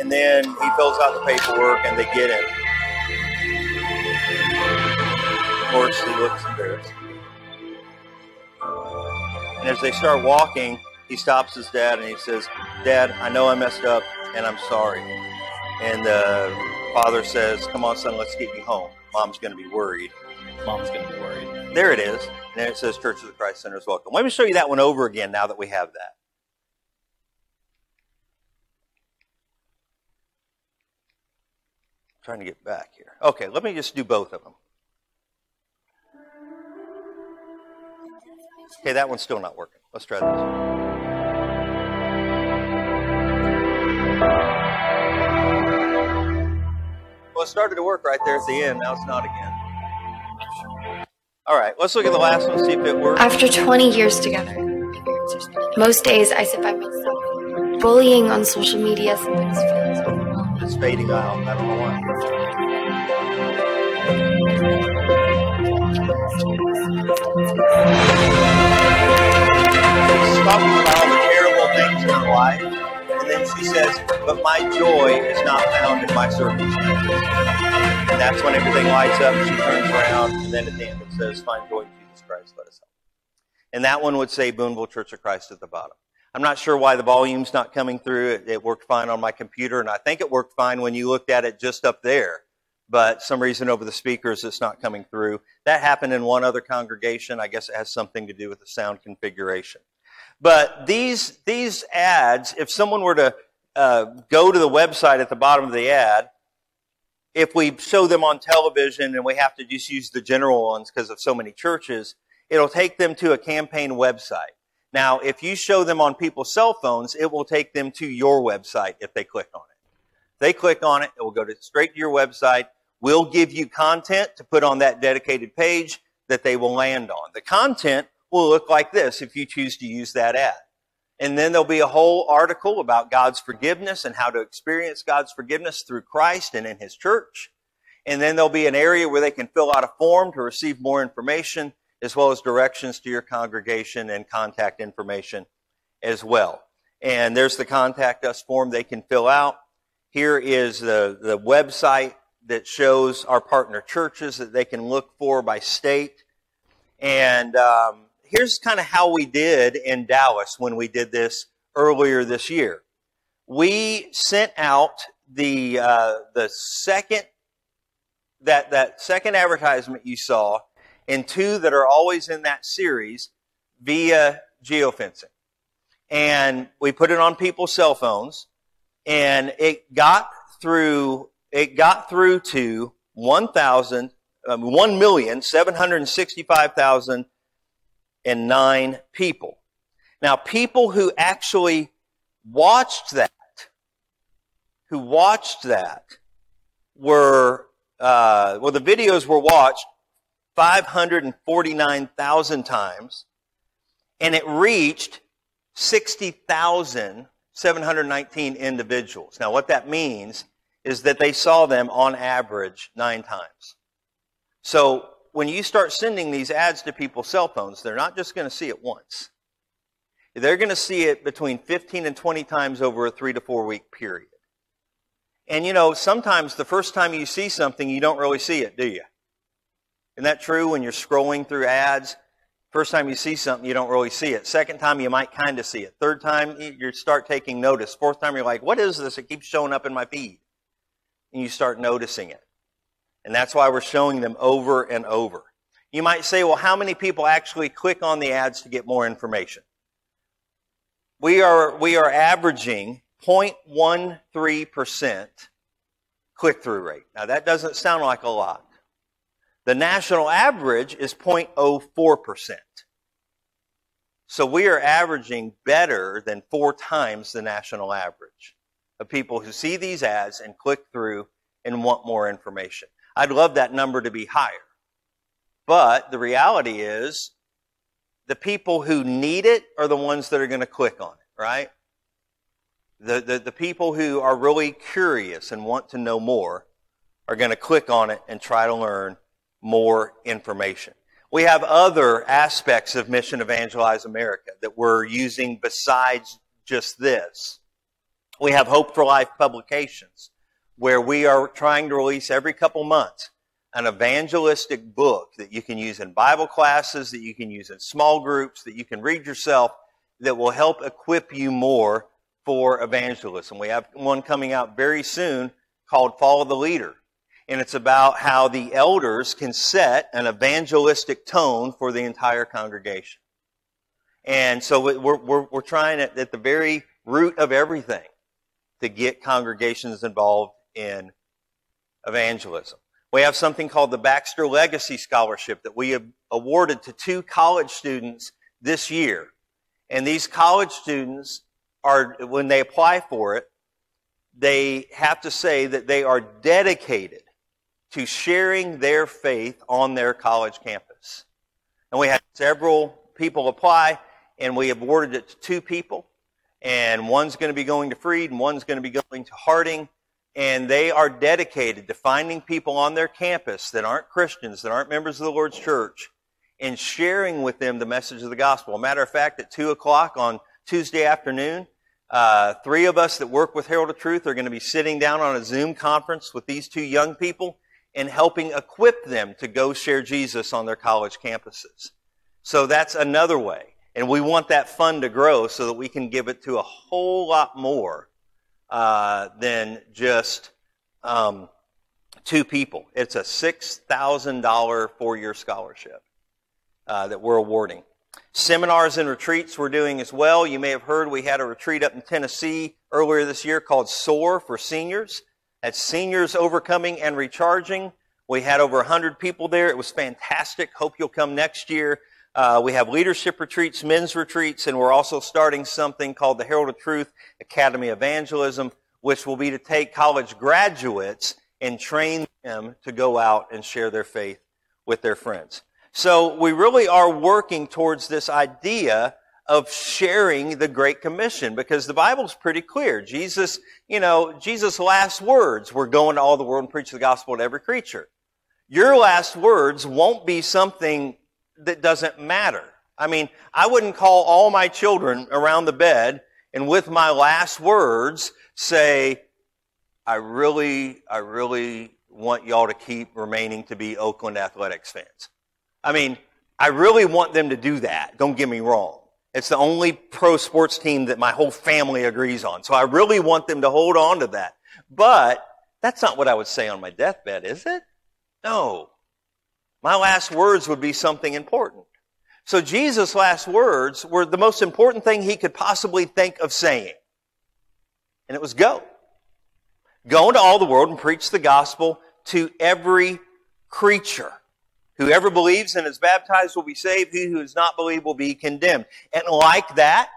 And then he fills out the paperwork and they get him. Of course, he looks embarrassed. And as they start walking, he stops his dad and he says, Dad, I know I messed up and I'm sorry. And the father says, come on, son, let's get you home. Mom's going to be worried. There it is. And then it says, Church of the Christ Center is welcome. Let me show you that one over again now that we have that. I'm trying to get back here. Okay, let me just do both of them. Okay, that one's still not working. Let's try this one. Well, it started to work right there at the end. Now it's not again. All right, let's look at the last one, see if it works. After 20 years together, most days I sit by myself. Bullying on social media sometimes feels overwhelming. It's fading out. I don't know why. Talking about all the terrible things in her life, and then she says, but my joy is not found in my circumstances. And that's when everything lights up, she turns around, and then at the end it says, find joy in Jesus Christ, let us help. And that one would say Boonville Church of Christ at the bottom. I'm not sure why the volume's not coming through. It worked fine on my computer, and I think it worked fine when you looked at it just up there. But some reason over the speakers it's not coming through. That happened in one other congregation. I guess it has something to do with the sound configuration. But these ads, if someone were to go to the website at the bottom of the ad, if we show them on television and we have to just use the general ones because of so many churches, it'll take them to a campaign website. Now, if you show them on people's cell phones, it will take them to your website if they click on it. If they click on it, it will go straight to your website. We'll give you content to put on that dedicated page that they will land on. The content will look like this if you choose to use that ad. And then there'll be a whole article about God's forgiveness and how to experience God's forgiveness through Christ and in His church. And then there'll be an area where they can fill out a form to receive more information, as well as directions to your congregation and contact information as well. And there's the Contact Us form they can fill out. Here is the website that shows our partner churches that they can look for by state. And here's kind of how we did in Dallas when we did this earlier this year. we sent out the second advertisement you saw, and two that are always in that series via geofencing. And we put it on people's cell phones, and it got through to 1,765,009 people. Now, people who actually watched that were, the videos were watched 549,000 times, and it reached 60,719 individuals. Now, what that means is that they saw them on average 9 times. So when you start sending these ads to people's cell phones, they're not just going to see it once. They're going to see it between 15 and 20 times over a 3 to 4 week period. And you know, sometimes the first time you see something, you don't really see it, do you? Isn't that true when you're scrolling through ads? First time you see something, you don't really see it. Second time, you might kind of see it. Third time, you start taking notice. Fourth time, you're like, what is this? It keeps showing up in my feed. And you start noticing it. And that's why we're showing them over and over. You might say, well, how many people actually click on the ads to get more information? We are averaging 0.13% click-through rate. Now, that doesn't sound like a lot. The national average is 0.04%. So we are averaging better than 4 times the national average of people who see these ads and click through and want more information. I'd love that number to be higher. But the reality is the people who need it are the ones that are going to click on it, right? The people who are really curious and want to know more are going to click on it and try to learn more information. We have other aspects of Mission Evangelize America that we're using besides just this. We have Hope for Life publications, where we are trying to release every couple months an evangelistic book that you can use in Bible classes, that you can use in small groups, that you can read yourself, that will help equip you more for evangelism. We have one coming out very soon called Follow the Leader. And it's about how the elders can set an evangelistic tone for the entire congregation. And so we're trying at the very root of everything to get congregations involved in evangelism. We have something called the Baxter Legacy Scholarship that we have awarded to 2 college students this year. And these college students are, when they apply for it, they have to say that they are dedicated to sharing their faith on their college campus. And we had several people apply, and we awarded it to 2 people. And one's going to be going to Freed, and one's going to be going to Harding. And they are dedicated to finding people on their campus that aren't Christians, that aren't members of the Lord's Church, and sharing with them the message of the gospel. As a matter of fact, at 2 o'clock on Tuesday afternoon, 3 of us that work with Herald of Truth are going to be sitting down on a Zoom conference with these 2 young people and helping equip them to go share Jesus on their college campuses. So that's another way. And we want that fund to grow so that we can give it to a whole lot more than just 2 people. It's a $6,000 four-year scholarship that we're awarding. Seminars and retreats we're doing as well. You may have heard we had a retreat up in Tennessee earlier this year called SOAR for Seniors. At Seniors Overcoming and Recharging, we had over 100 people there. It was fantastic. Hope you'll come next year. We have leadership retreats, men's retreats, and we're also starting something called the Herald of Truth Academy Evangelism, which will be to take college graduates and train them to go out and share their faith with their friends. So we really are working towards this idea of sharing the Great Commission, because the Bible's pretty clear. Jesus' last words were, "Go into all the world and preach the gospel to every creature." Your last words won't be something that doesn't matter. I mean, I wouldn't call all my children around the bed and with my last words say, I really want y'all to keep remaining to be Oakland Athletics fans. I mean, I really want them to do that. Don't get me wrong. It's the only pro sports team that my whole family agrees on. So I really want them to hold on to that. But that's not what I would say on my deathbed, is it? No. My last words would be something important. So Jesus' last words were the most important thing he could possibly think of saying. And it was go. Go into all the world and preach the gospel to every creature. Whoever believes and is baptized will be saved. He who does not believe will be condemned. And like that,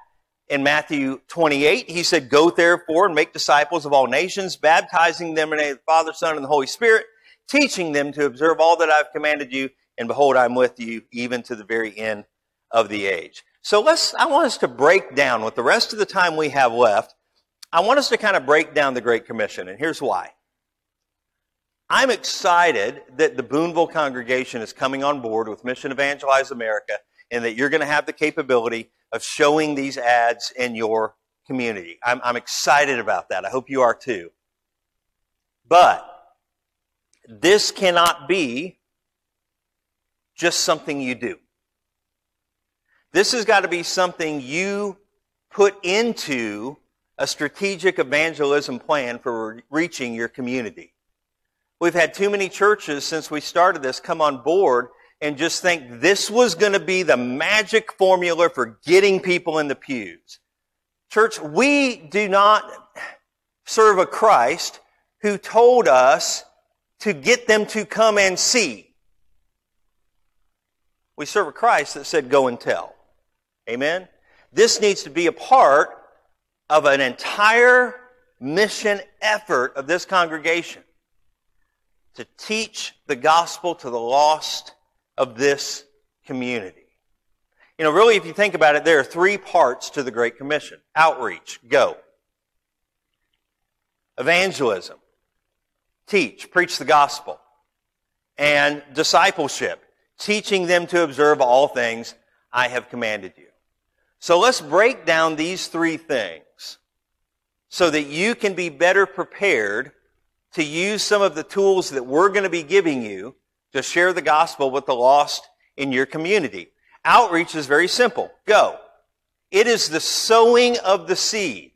in Matthew 28, he said, go therefore and make disciples of all nations, baptizing them in the name of the Father, Son, and the Holy Spirit, teaching them to observe all that I've commanded you, and behold, I'm with you even to the very end of the age. So I want us to break down with the rest of the time we have left. I want us to kind of break down the Great Commission, and here's why. I'm excited that the Boonville congregation is coming on board with Mission Evangelize America and that you're going to have the capability of showing these ads in your community. I'm excited about that. I hope you are too. But this cannot be just something you do. This has got to be something you put into a strategic evangelism plan for reaching your community. We've had too many churches since we started this come on board and just think this was going to be the magic formula for getting people in the pews. Church, we do not serve a Christ who told us to get them to come and see. We serve a Christ that said, go and tell. Amen? This needs to be a part of an entire mission effort of this congregation, to teach the gospel to the lost of this community. You know, really, if you think about it, there are three parts to the Great Commission. Outreach, go. Evangelism, teach, preach the gospel. And discipleship, teaching them to observe all things I have commanded you. So let's break down these three things so that you can be better prepared to use some of the tools that we're going to be giving you to share the gospel with the lost in your community. Outreach is very simple. Go. It is the sowing of the seed.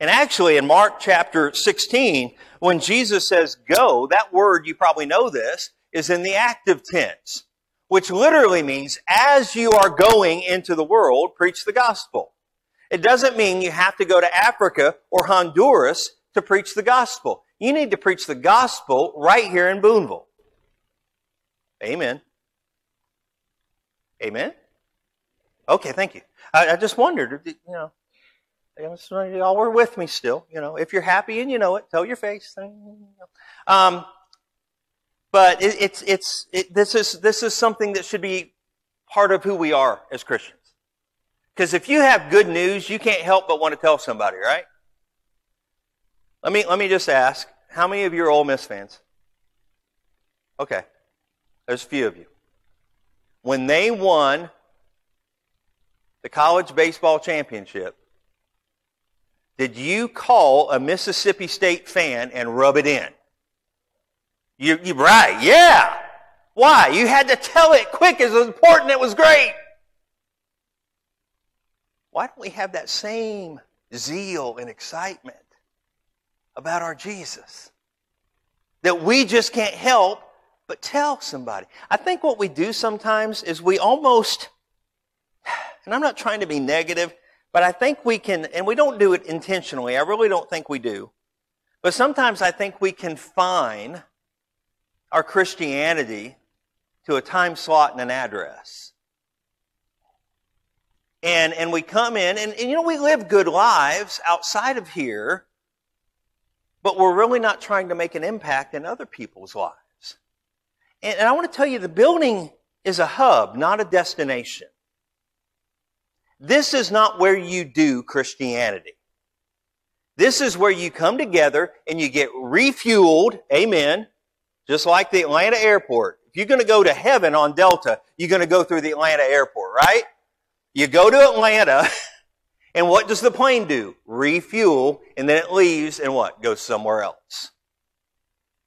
And actually, in Mark chapter 16, when Jesus says go, that word, you probably know this, is in the active tense, which literally means as you are going into the world, preach the gospel. It doesn't mean you have to go to Africa or Honduras to preach the gospel. You need to preach the gospel right here in Boonville. Amen. Amen? Okay, thank you. I just wondered, you know, y'all were with me still. You know, if you're happy and you know it, tell your face. But this is something that should be part of who we are as Christians. Because if you have good news, you can't help but want to tell somebody, right? Let me just ask, how many of you are Ole Miss fans? Okay, there's a few of you. When they won the college baseball championship, did you call a Mississippi State fan and rub it in? You're right, yeah. Why? You had to tell it quick. It was important. It was great. Why don't we have that same zeal and excitement about our Jesus that we just can't help but tell somebody? I think what we do sometimes is we almost, and I'm not trying to be negative, but I think we can, and we don't do it intentionally. I really don't think we do. But sometimes I think we confine our Christianity to a time slot and an address. And we come in, and you know, we live good lives outside of here, but we're really not trying to make an impact in other people's lives. And I want to tell you, the building is a hub, not a destination. This is not where you do Christianity. This is where you come together and you get refueled, amen, just like the Atlanta airport. If you're going to go to heaven on Delta, you're going to go through the Atlanta airport, right? You go to Atlanta, and what does the plane do? Refuel, and then it leaves, and what? Goes somewhere else.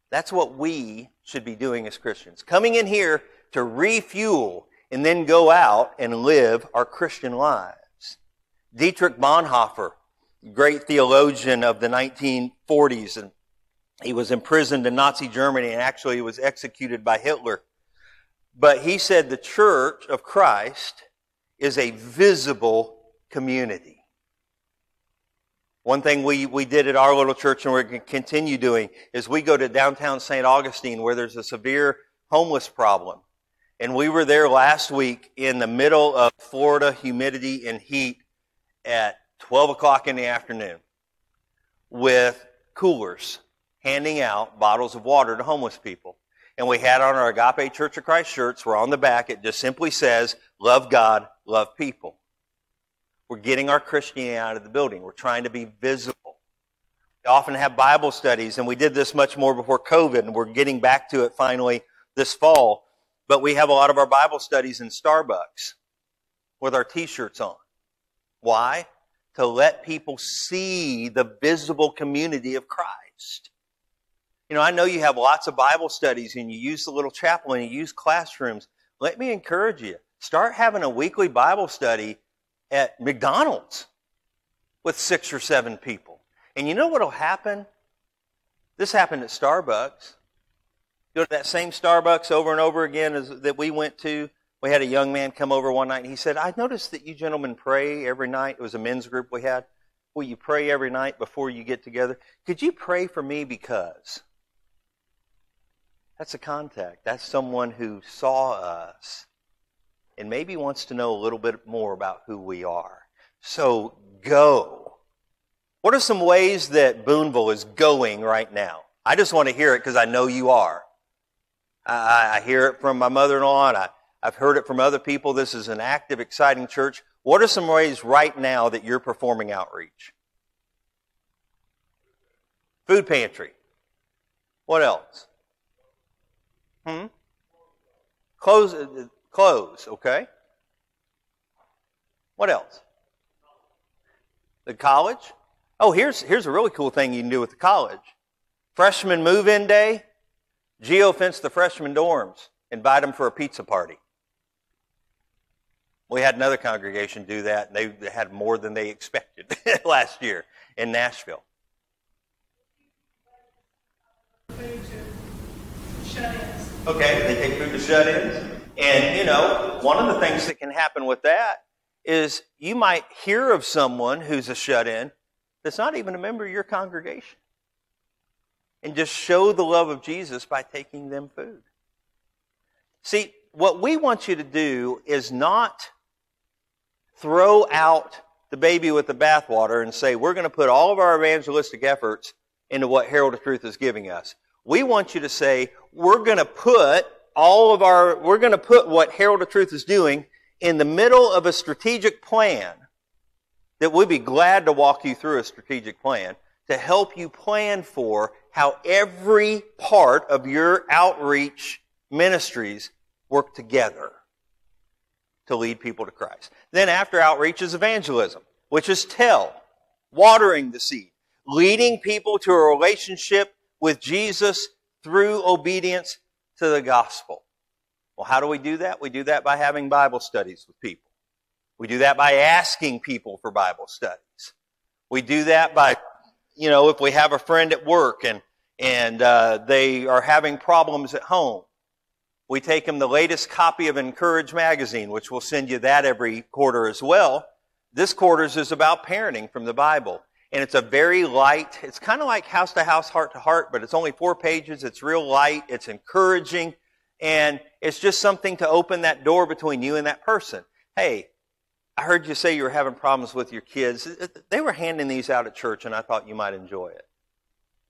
That's what we should be doing as Christians. Coming in here to refuel and then go out and live our Christian lives. Dietrich Bonhoeffer, great theologian of the 1940s, and he was imprisoned in Nazi Germany and actually was executed by Hitler. But he said the Church of Christ is a visible community. One thing we did at our little church and we're going to continue doing is we go to downtown St. Augustine where there's a severe homeless problem. And we were there last week in the middle of Florida humidity and heat at 12 o'clock in the afternoon with coolers handing out bottles of water to homeless people. And we had on our Agape Church of Christ shirts. We're on the back. It just simply says, love God, love people. We're getting our Christianity out of the building. We're trying to be visible. We often have Bible studies, and we did this much more before COVID, and we're getting back to it finally this fall. But we have a lot of our Bible studies in Starbucks with our T-shirts on. Why? To let people see the visible community of Christ. You know, I know you have lots of Bible studies, and you use the little chapel, and you use classrooms. Let me encourage you. Start having a weekly Bible study at McDonald's with 6 or 7 people. And you know what will happen? This happened at Starbucks. Go to that same Starbucks over and over again that we went to. We had a young man come over one night, and he said, I noticed that you gentlemen pray every night. It was a men's group we had. Well, you pray every night before you get together. Could you pray for me because? That's a contact. That's someone who saw us and maybe wants to know a little bit more about who we are. So go. What are some ways that Boonville is going right now? I just want to hear it because I know you are. I hear it from my mother-in-law, and I've heard it from other people. This is an active, exciting church. What are some ways right now that you're performing outreach? Food pantry. What else? Clothes, okay. What else? The college. Oh, here's a really cool thing you can do with the college. Freshman move-in day, geofence the freshman dorms, invite them for a pizza party. We had another congregation do that, and they had more than they expected last year in Nashville. Okay, they take food to shut-ins. And, you know, one of the things that can happen with that is you might hear of someone who's a shut-in that's not even a member of your congregation. And just show the love of Jesus by taking them food. See, what we want you to do is not throw out the baby with the bathwater and say, we're going to put all of our evangelistic efforts into what Herald of Truth is giving us. We want you to say, we're going to put we're going to put what Herald of Truth is doing in the middle of a strategic plan that we'd be glad to walk you through a strategic plan to help you plan for how every part of your outreach ministries work together to lead people to Christ. Then after outreach is evangelism, which is tell, watering the seed, leading people to a relationship with Jesus through obedience to the gospel. Well, how do we do that? We do that by having Bible studies with people. We do that by asking people for Bible studies. We do that by, you know, if we have a friend at work and they are having problems at home, we take them the latest copy of Encourage magazine, which we'll send you that every quarter as well. This quarter's is about parenting from the Bible. And it's a very light, it's kind of like house to house, heart to heart, but it's only 4 pages. It's real light. It's encouraging. And it's just something to open that door between you and that person. Hey, I heard you say you were having problems with your kids. They were handing these out at church, and I thought you might enjoy it.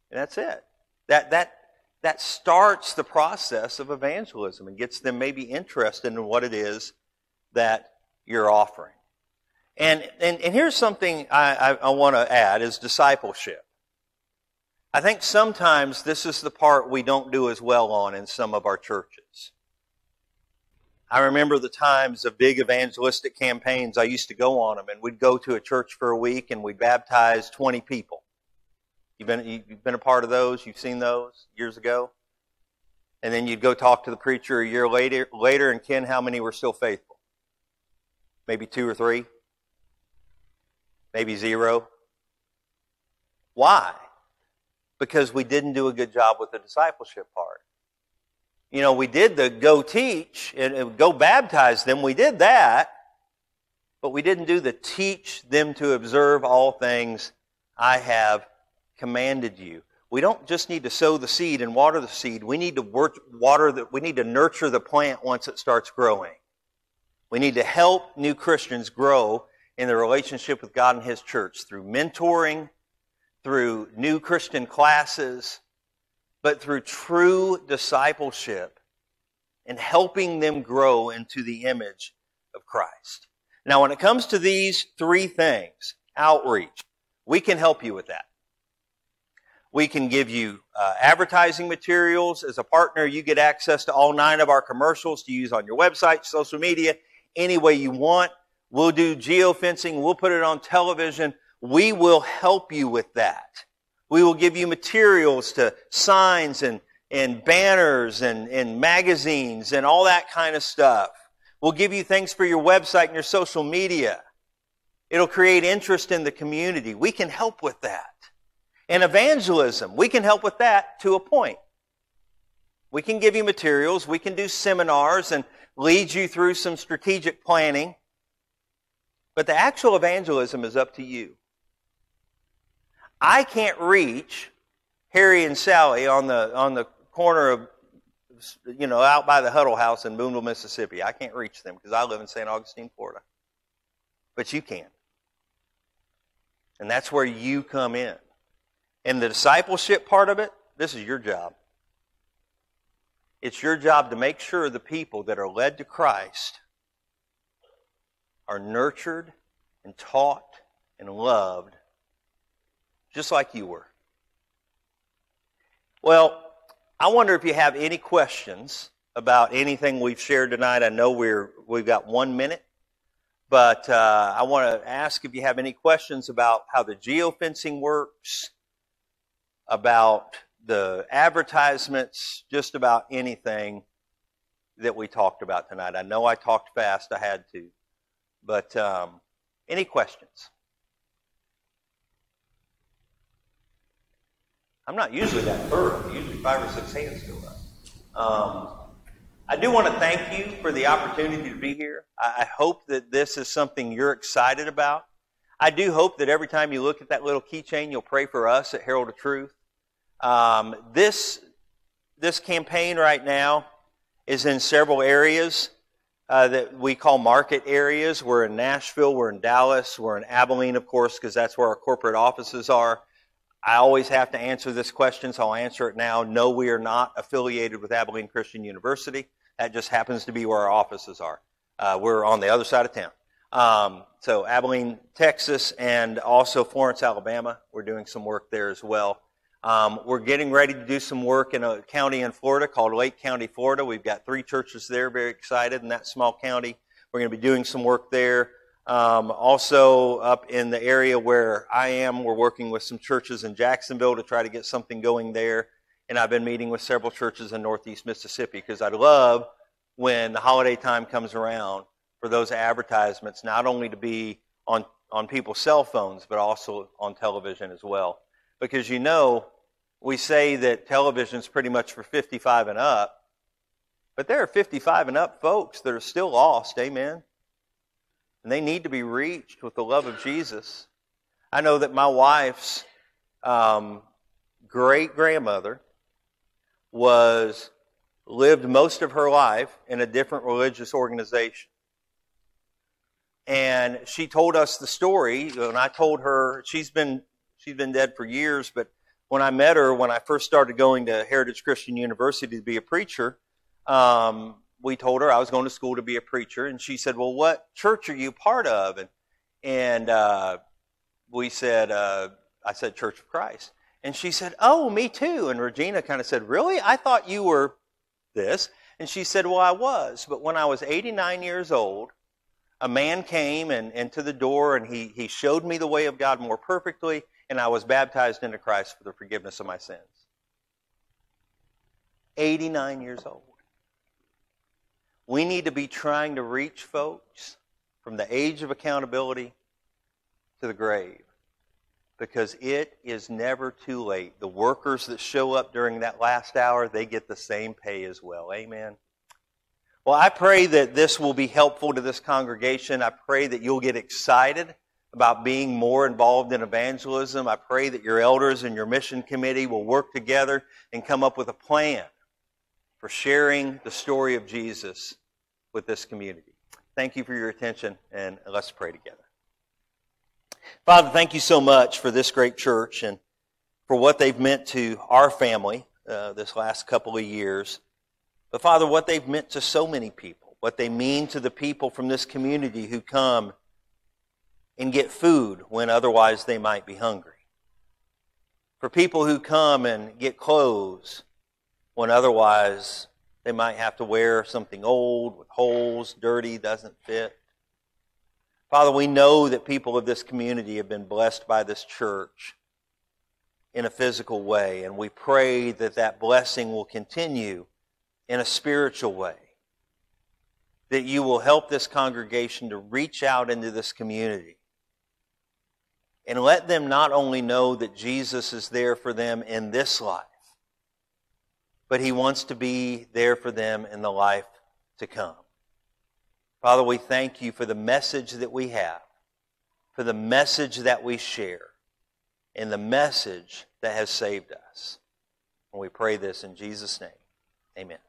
And that's it. That starts the process of evangelism and gets them maybe interested in what it is that you're offering. And here's something I want to add is discipleship. I think sometimes this is the part we don't do as well on in some of our churches. I remember the times of big evangelistic campaigns. I used to go on them, and we'd go to a church for a week, and we'd baptize 20 people. You've been a part of those. You've seen those years ago. And then you'd go talk to the preacher a year later, and Ken, how many were still faithful? Maybe 2 or 3? Maybe 0? Why? Because we didn't do a good job with the discipleship part. You know, we did the go teach and go baptize them. We did that. But we didn't do the teach them to observe all things I have commanded you. We don't just need to sow the seed and water the seed. We need to we need to nurture the plant once it starts growing. We need to help new Christians grow in their relationship with God and His church through mentoring, through new Christian classes, but through true discipleship and helping them grow into the image of Christ. Now, when it comes to these 3 things, outreach, we can help you with that. We can give you advertising materials. As a partner, you get access to all 9 of our commercials to use on your website, social media, any way you want. We'll do geofencing. We'll put it on television. We will help you with that. We will give you materials to signs and banners and magazines and all that kind of stuff. We'll give you things for your website and your social media. It'll create interest in the community. We can help with that. And evangelism, we can help with that to a point. We can give you materials. We can do seminars and lead you through some strategic planning. But the actual evangelism is up to you. I can't reach Harry and Sally on the corner of, you know, out by the Huddle House in Boonville, Mississippi. I can't reach them because I live in St. Augustine, Florida. But you can. And that's where you come in. And the discipleship part of it, this is your job. It's your job to make sure the people that are led to Christ are nurtured and taught and loved just like you were. Well, I wonder if you have any questions about anything we've shared tonight. I know we've got 1 minute, but I want to ask if you have any questions about how the geofencing works, about the advertisements, just about anything that we talked about tonight. I know I talked fast. I had to. But any questions? I'm not usually that thorough. Usually 5 or 6 hands go up. I do want to thank you for the opportunity to be here. I hope that this is something you're excited about. I do hope that every time you look at that little keychain, you'll pray for us at Herald of Truth. This campaign right now is in several areas that we call market areas. We're in Nashville, we're in Dallas, we're in Abilene, of course, because that's where our corporate offices are. I always have to answer this question, so I'll answer it now. No, we are not affiliated with Abilene Christian University. That just happens to be where our offices are. We're on the other side of town. So Abilene, Texas, and also Florence, Alabama. We're doing some work there as well. We're getting ready to do some work in a county in Florida called Lake County, Florida. We've got 3 churches there, very excited, in that small county. We're going to be doing some work there. Also up in the area where I am, we're working with some churches in Jacksonville to try to get something going there. And I've been meeting with several churches in northeast Mississippi because I'd love when the holiday time comes around for those advertisements not only to be on people's cell phones but also on television as well. Because, you know, we say that television's pretty much for 55 and up, but there are 55 and up folks that are still lost, amen? And they need to be reached with the love of Jesus. I know that my wife's great-grandmother lived most of her life in a different religious organization. And she told us the story, and I told her, she's been dead for years, but when I met her, when I first started going to Heritage Christian University to be a preacher, we told her I was going to school to be a preacher, and she said, well, what church are you part of? And we said, I said, Church of Christ. And she said, oh, me too. And Regina kind of said, really? I thought you were this. And she said, well, I was. But when I was 89 years old, a man came and to the door, and he showed me the way of God more perfectly, and I was baptized into Christ for the forgiveness of my sins. 89 years old. We need to be trying to reach folks from the age of accountability to the grave, because it is never too late. The workers that show up during that last hour, they get the same pay as well. Amen. Well, I pray that this will be helpful to this congregation. I pray that you'll get excited about being more involved in evangelism. I pray that your elders and your mission committee will work together and come up with a plan for sharing the story of Jesus with this community. Thank you for your attention, and let's pray together. Father, thank you so much for this great church and for what they've meant to our family this last couple of years. But Father, what they've meant to so many people, what they mean to the people from this community who come and get food when otherwise they might be hungry. For people who come and get clothes when otherwise they might have to wear something old with holes, dirty, doesn't fit. Father, we know that people of this community have been blessed by this church in a physical way, and we pray that that blessing will continue in a spiritual way, that you will help this congregation to reach out into this community and let them not only know that Jesus is there for them in this life, but he wants to be there for them in the life to come. Father, we thank you for the message that we have, for the message that we share, and the message that has saved us. And we pray this in Jesus' name. Amen.